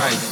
Right.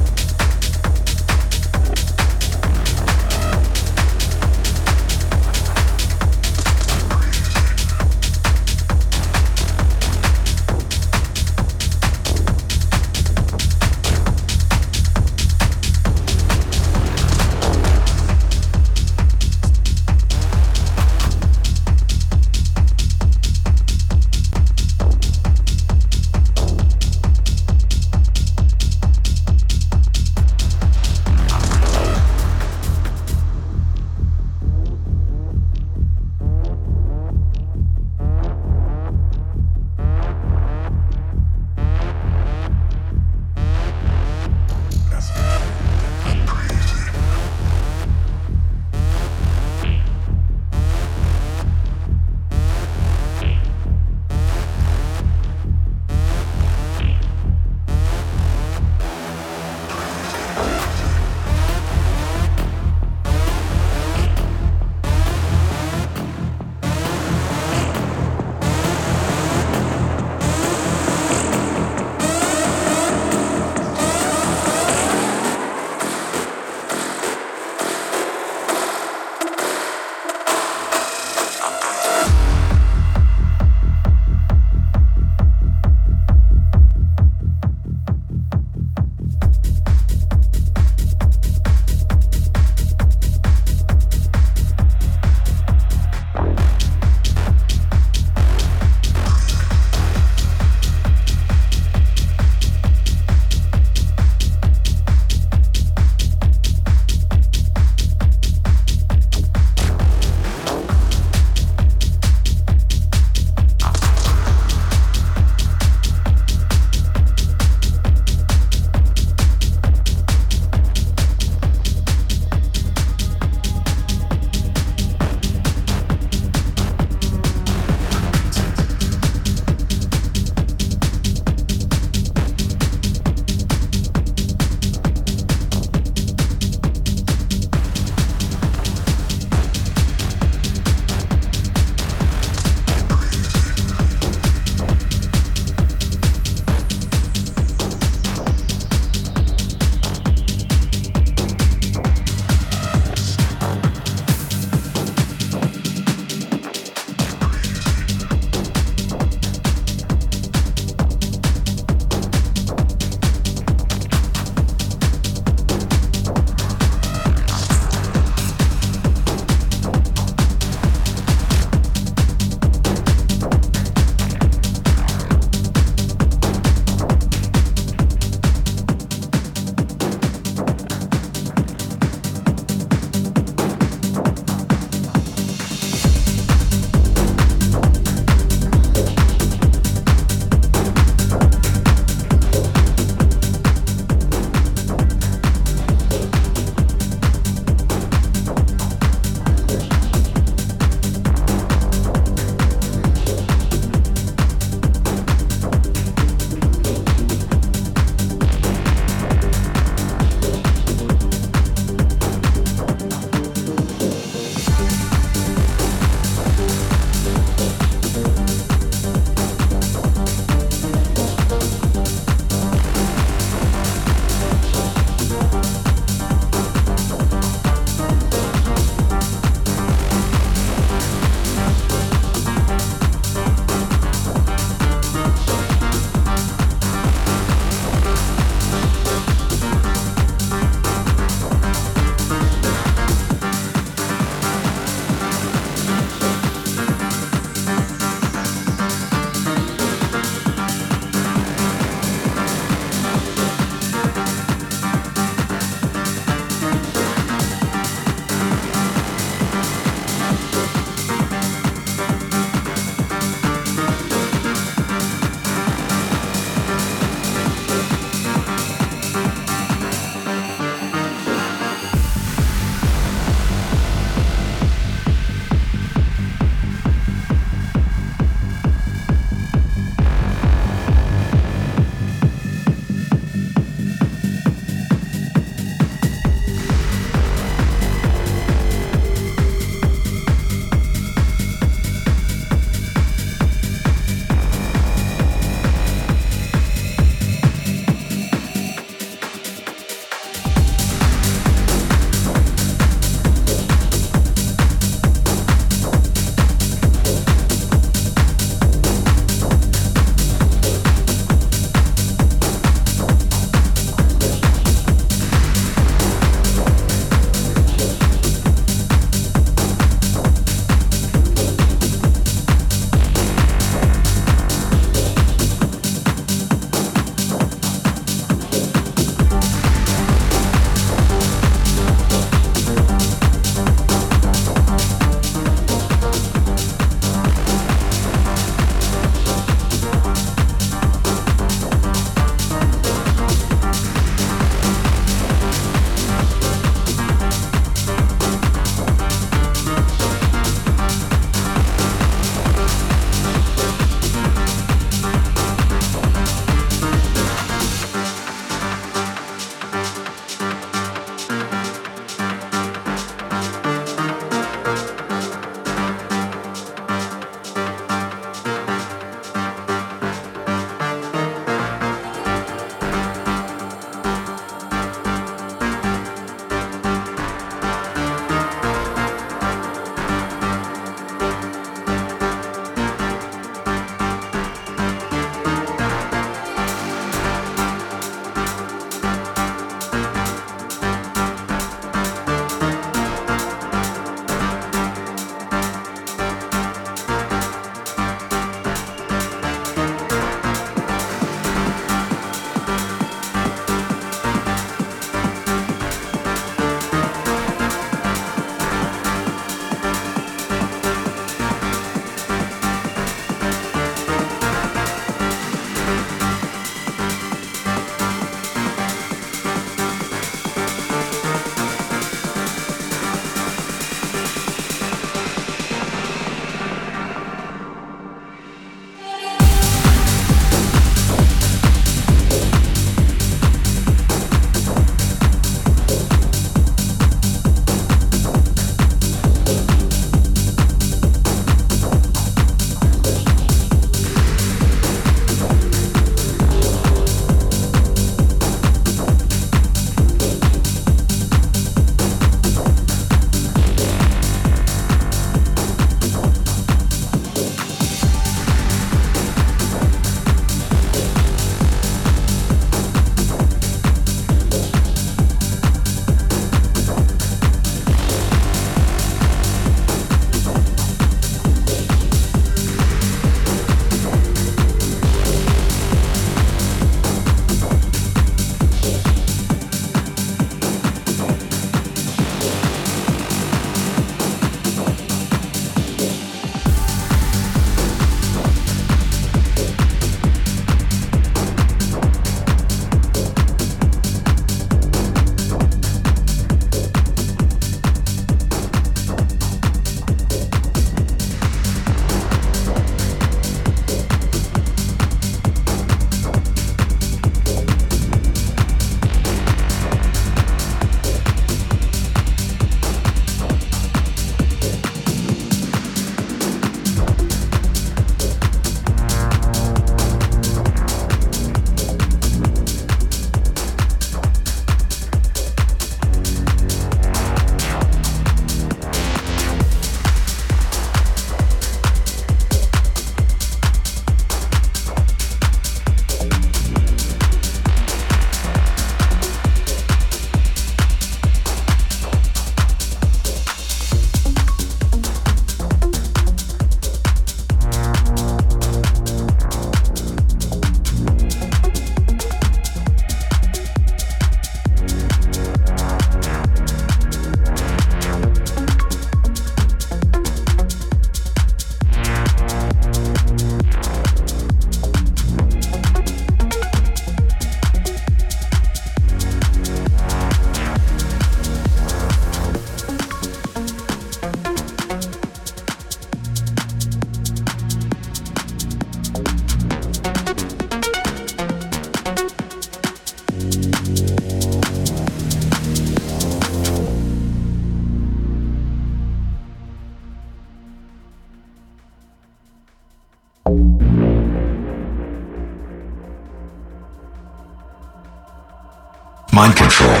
Mind Control.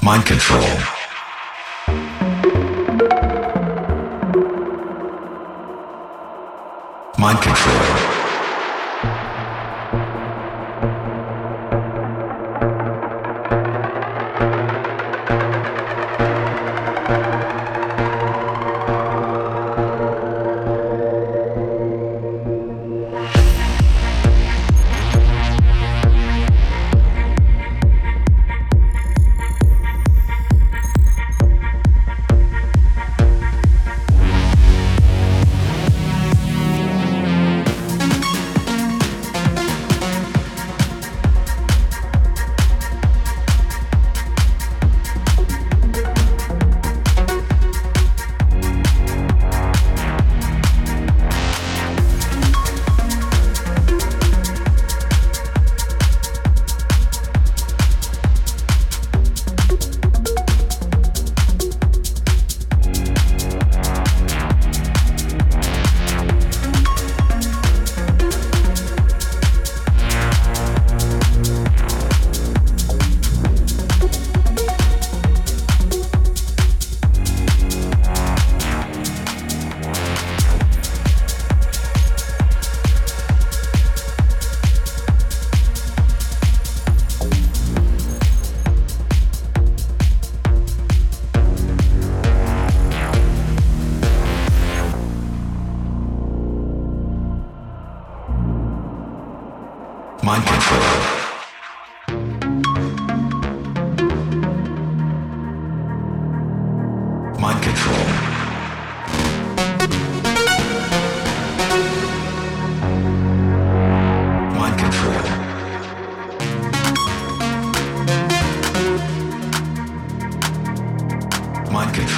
Mind Control. Mind Control. Mind Control. Mind Control. Mind Control. Mind Control. Mind Control.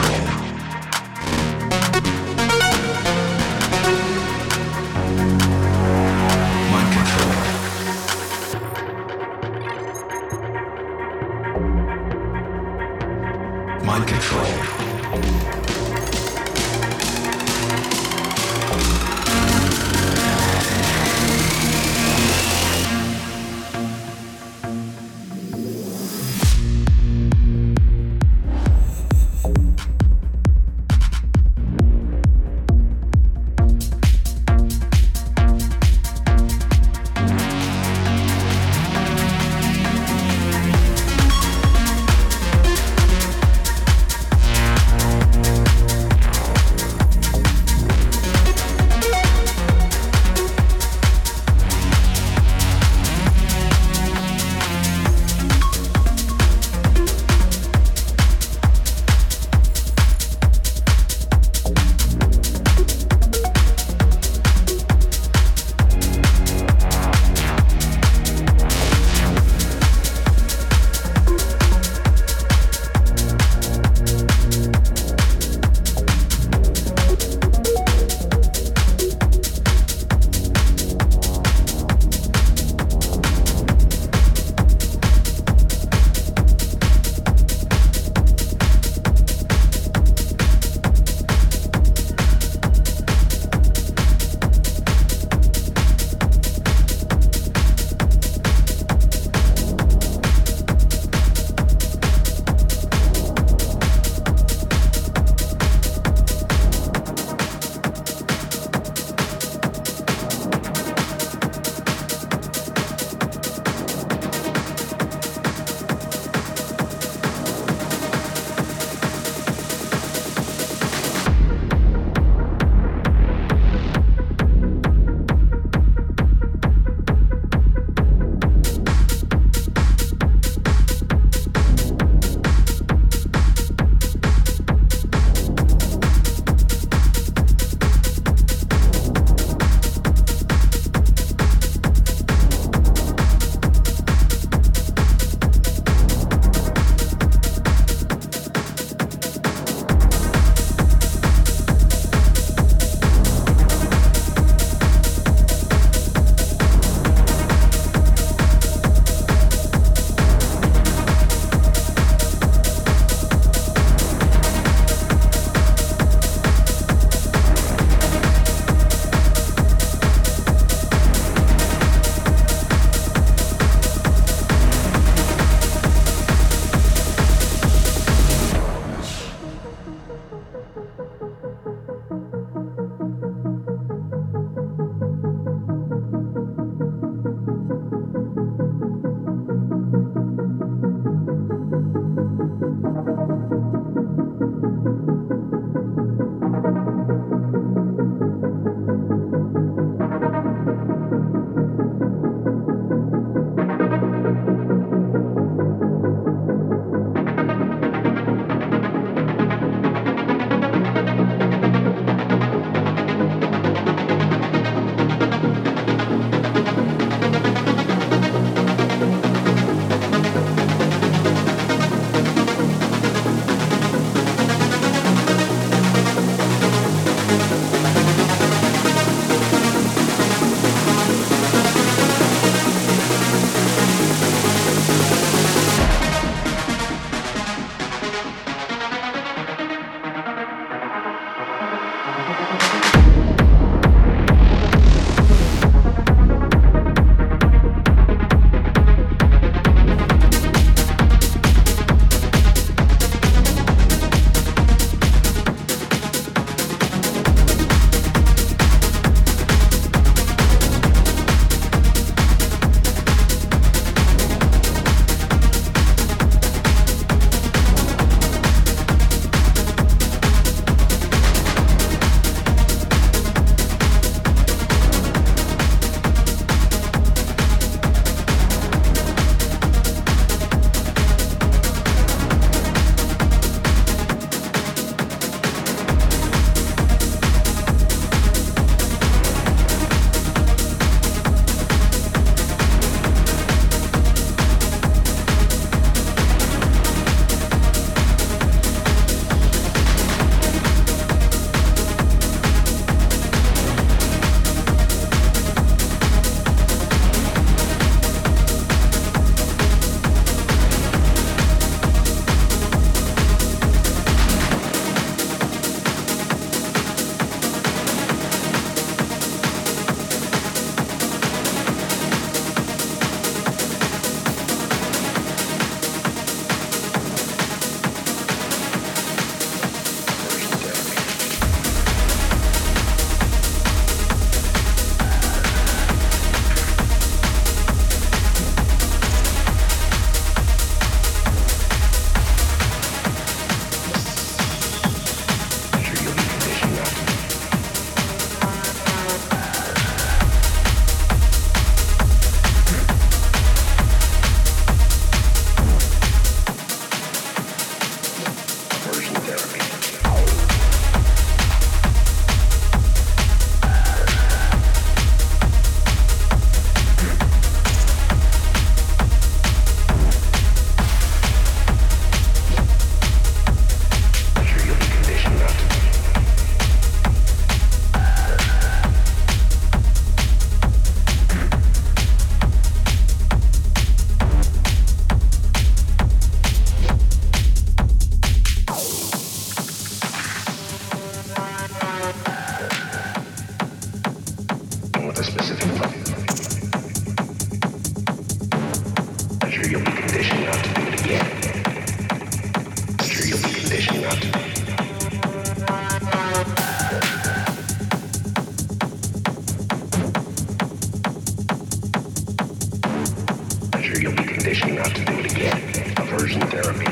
Later you'll be conditioned not to do it again. Aversion therapy.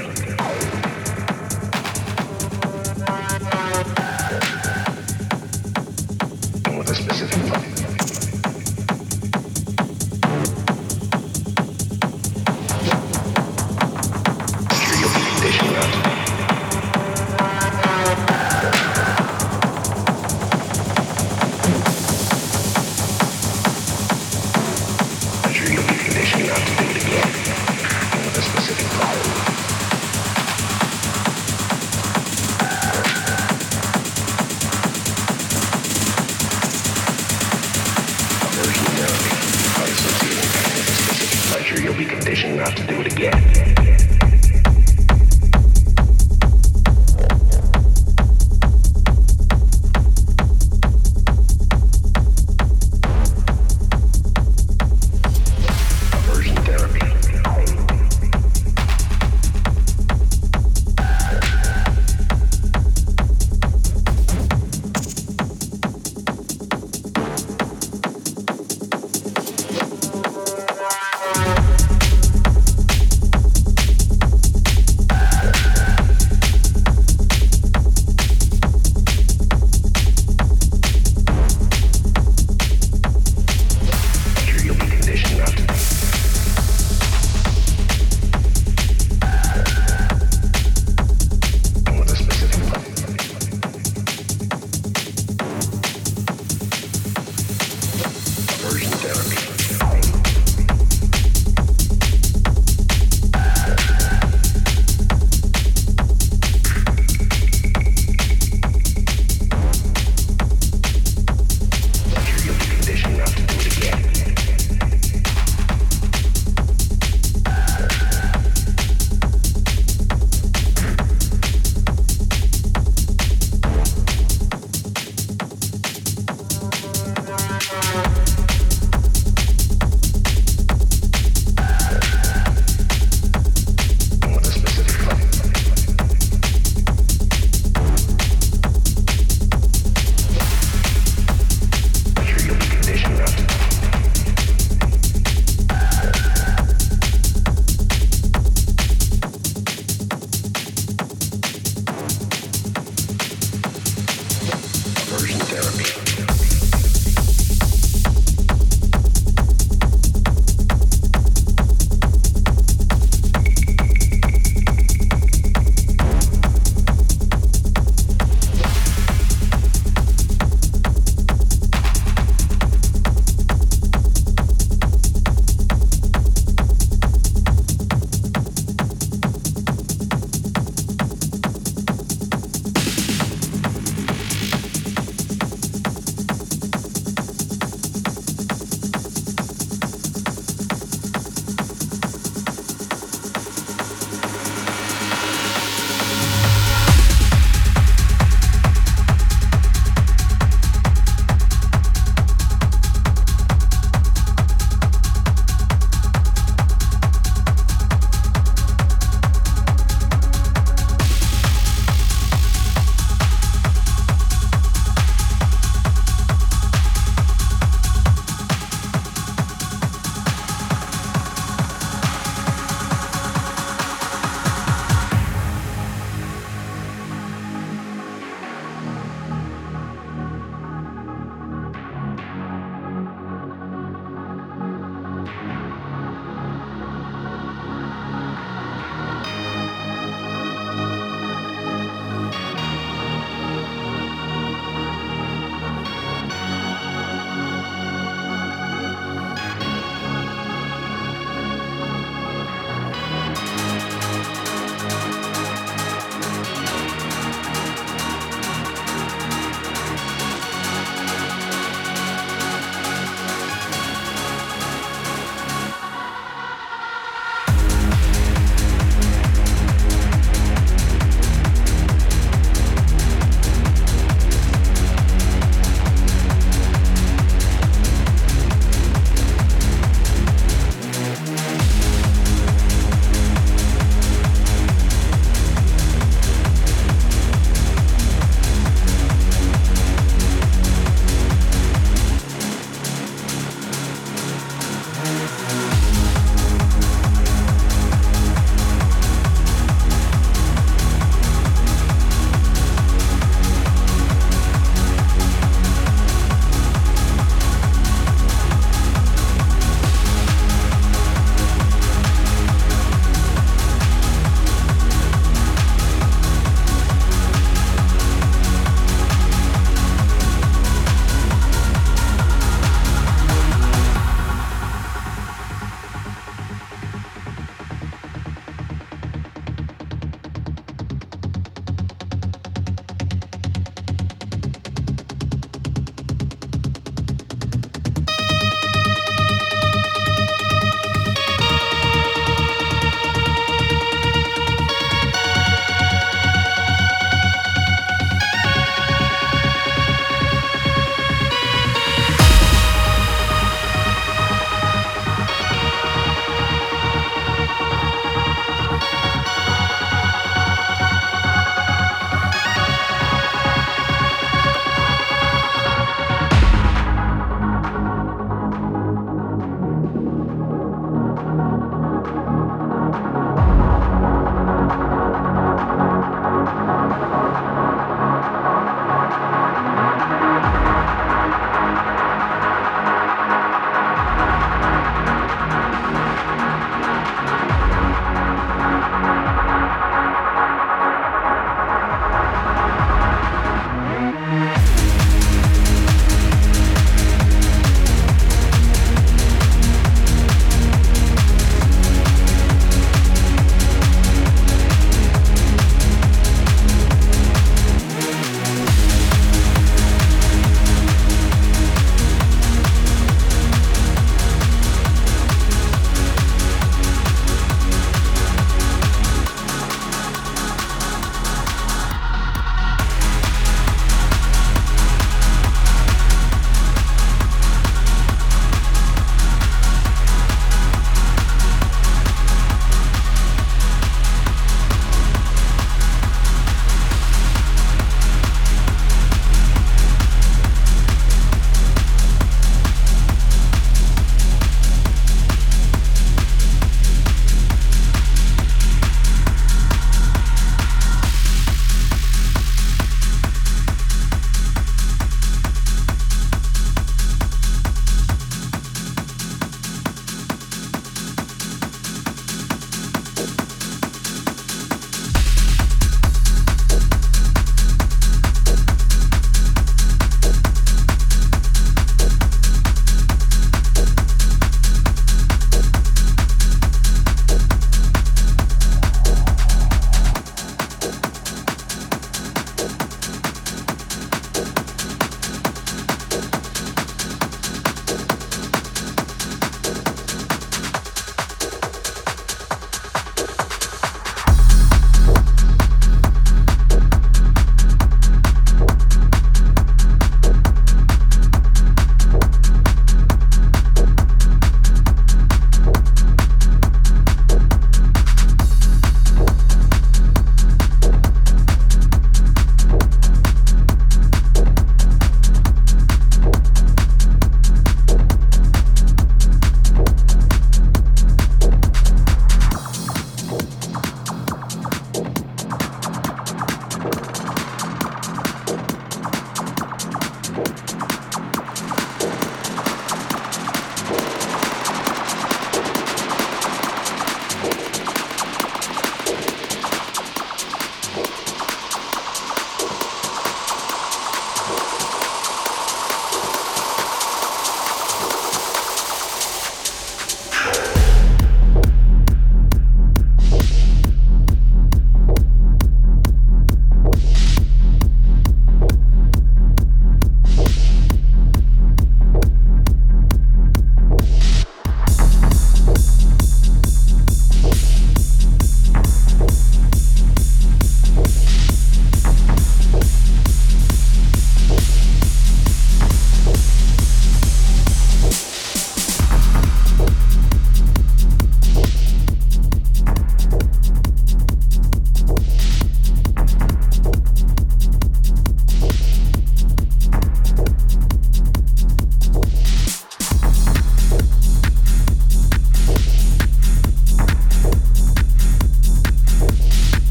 And with a specific plan. Later you'll be conditioned not to do it.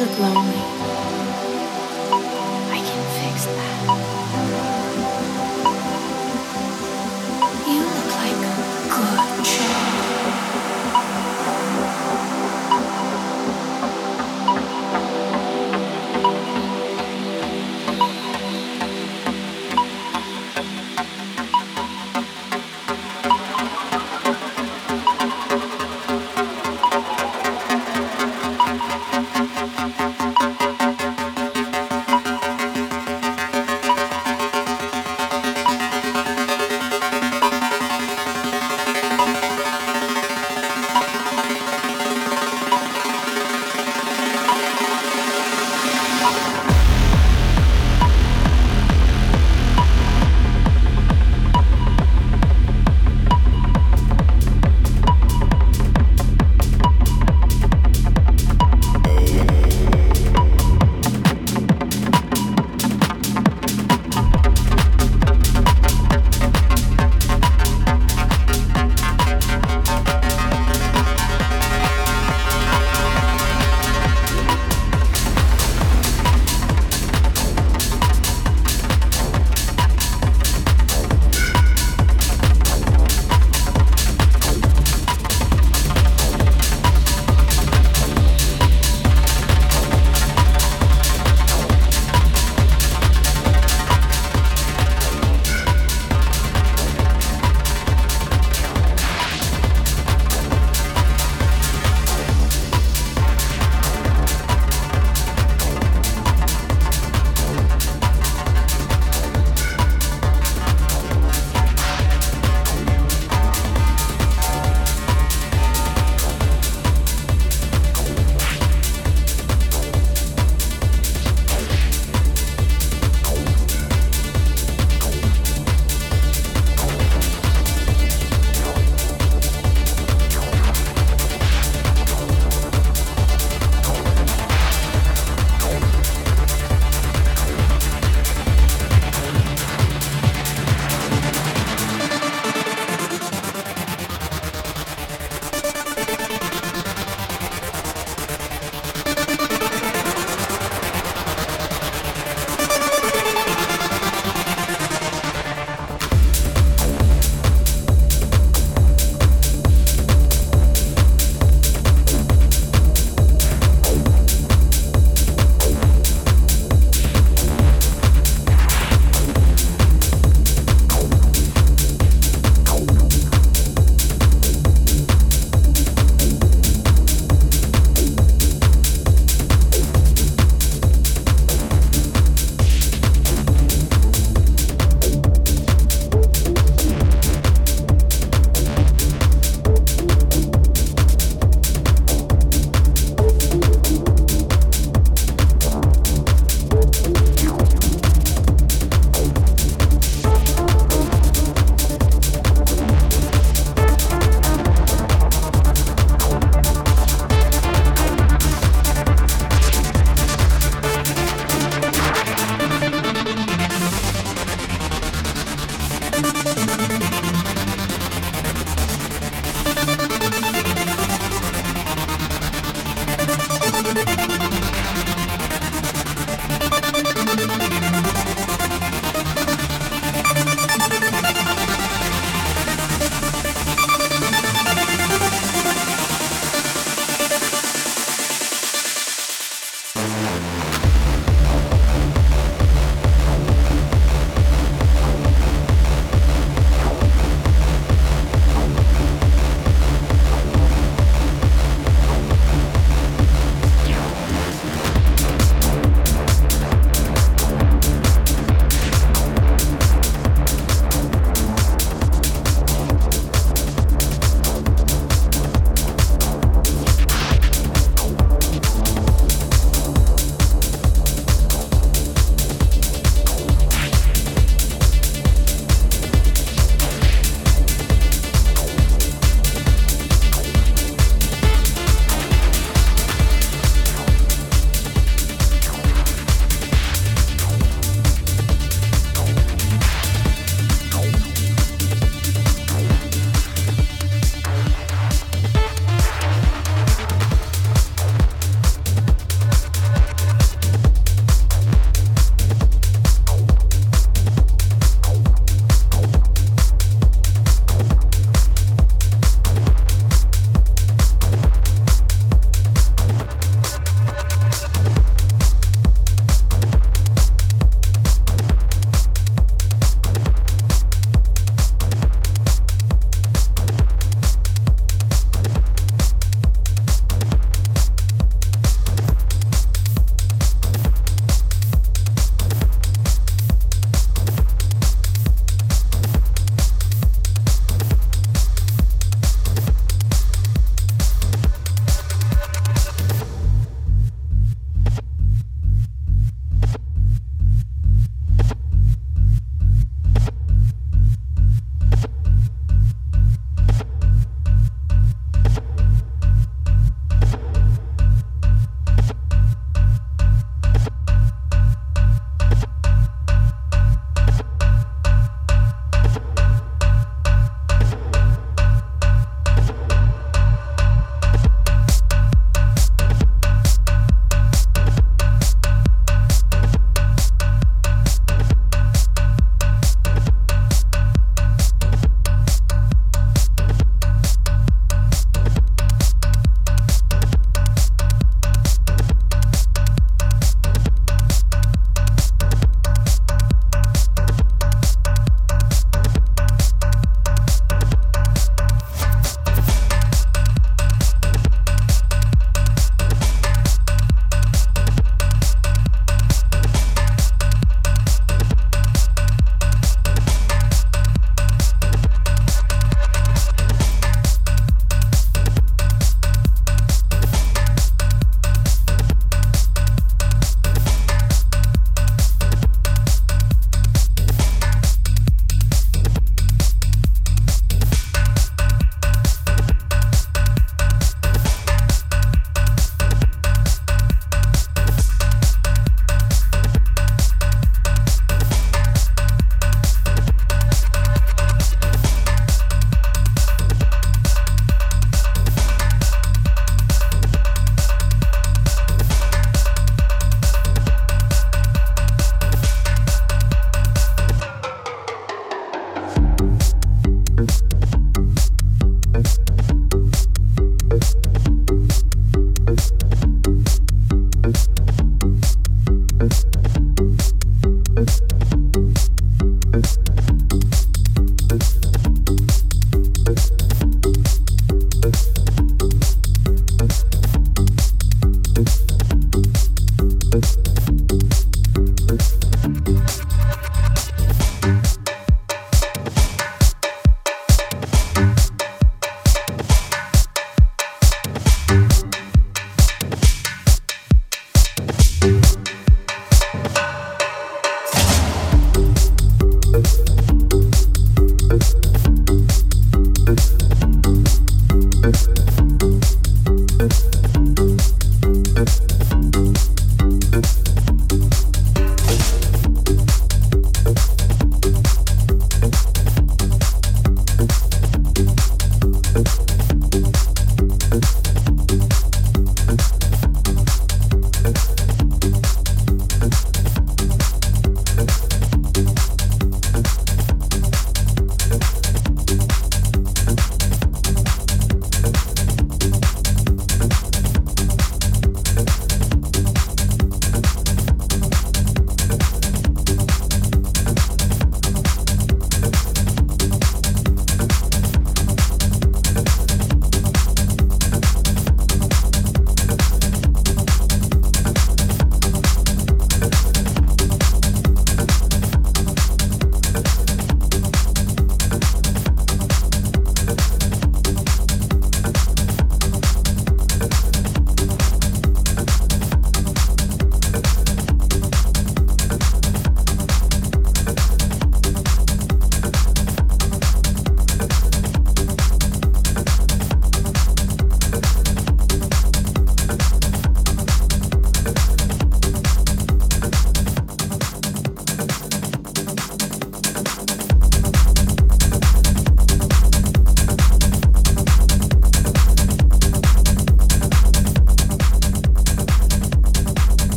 You look lonely. I can fix that. You look like a good child.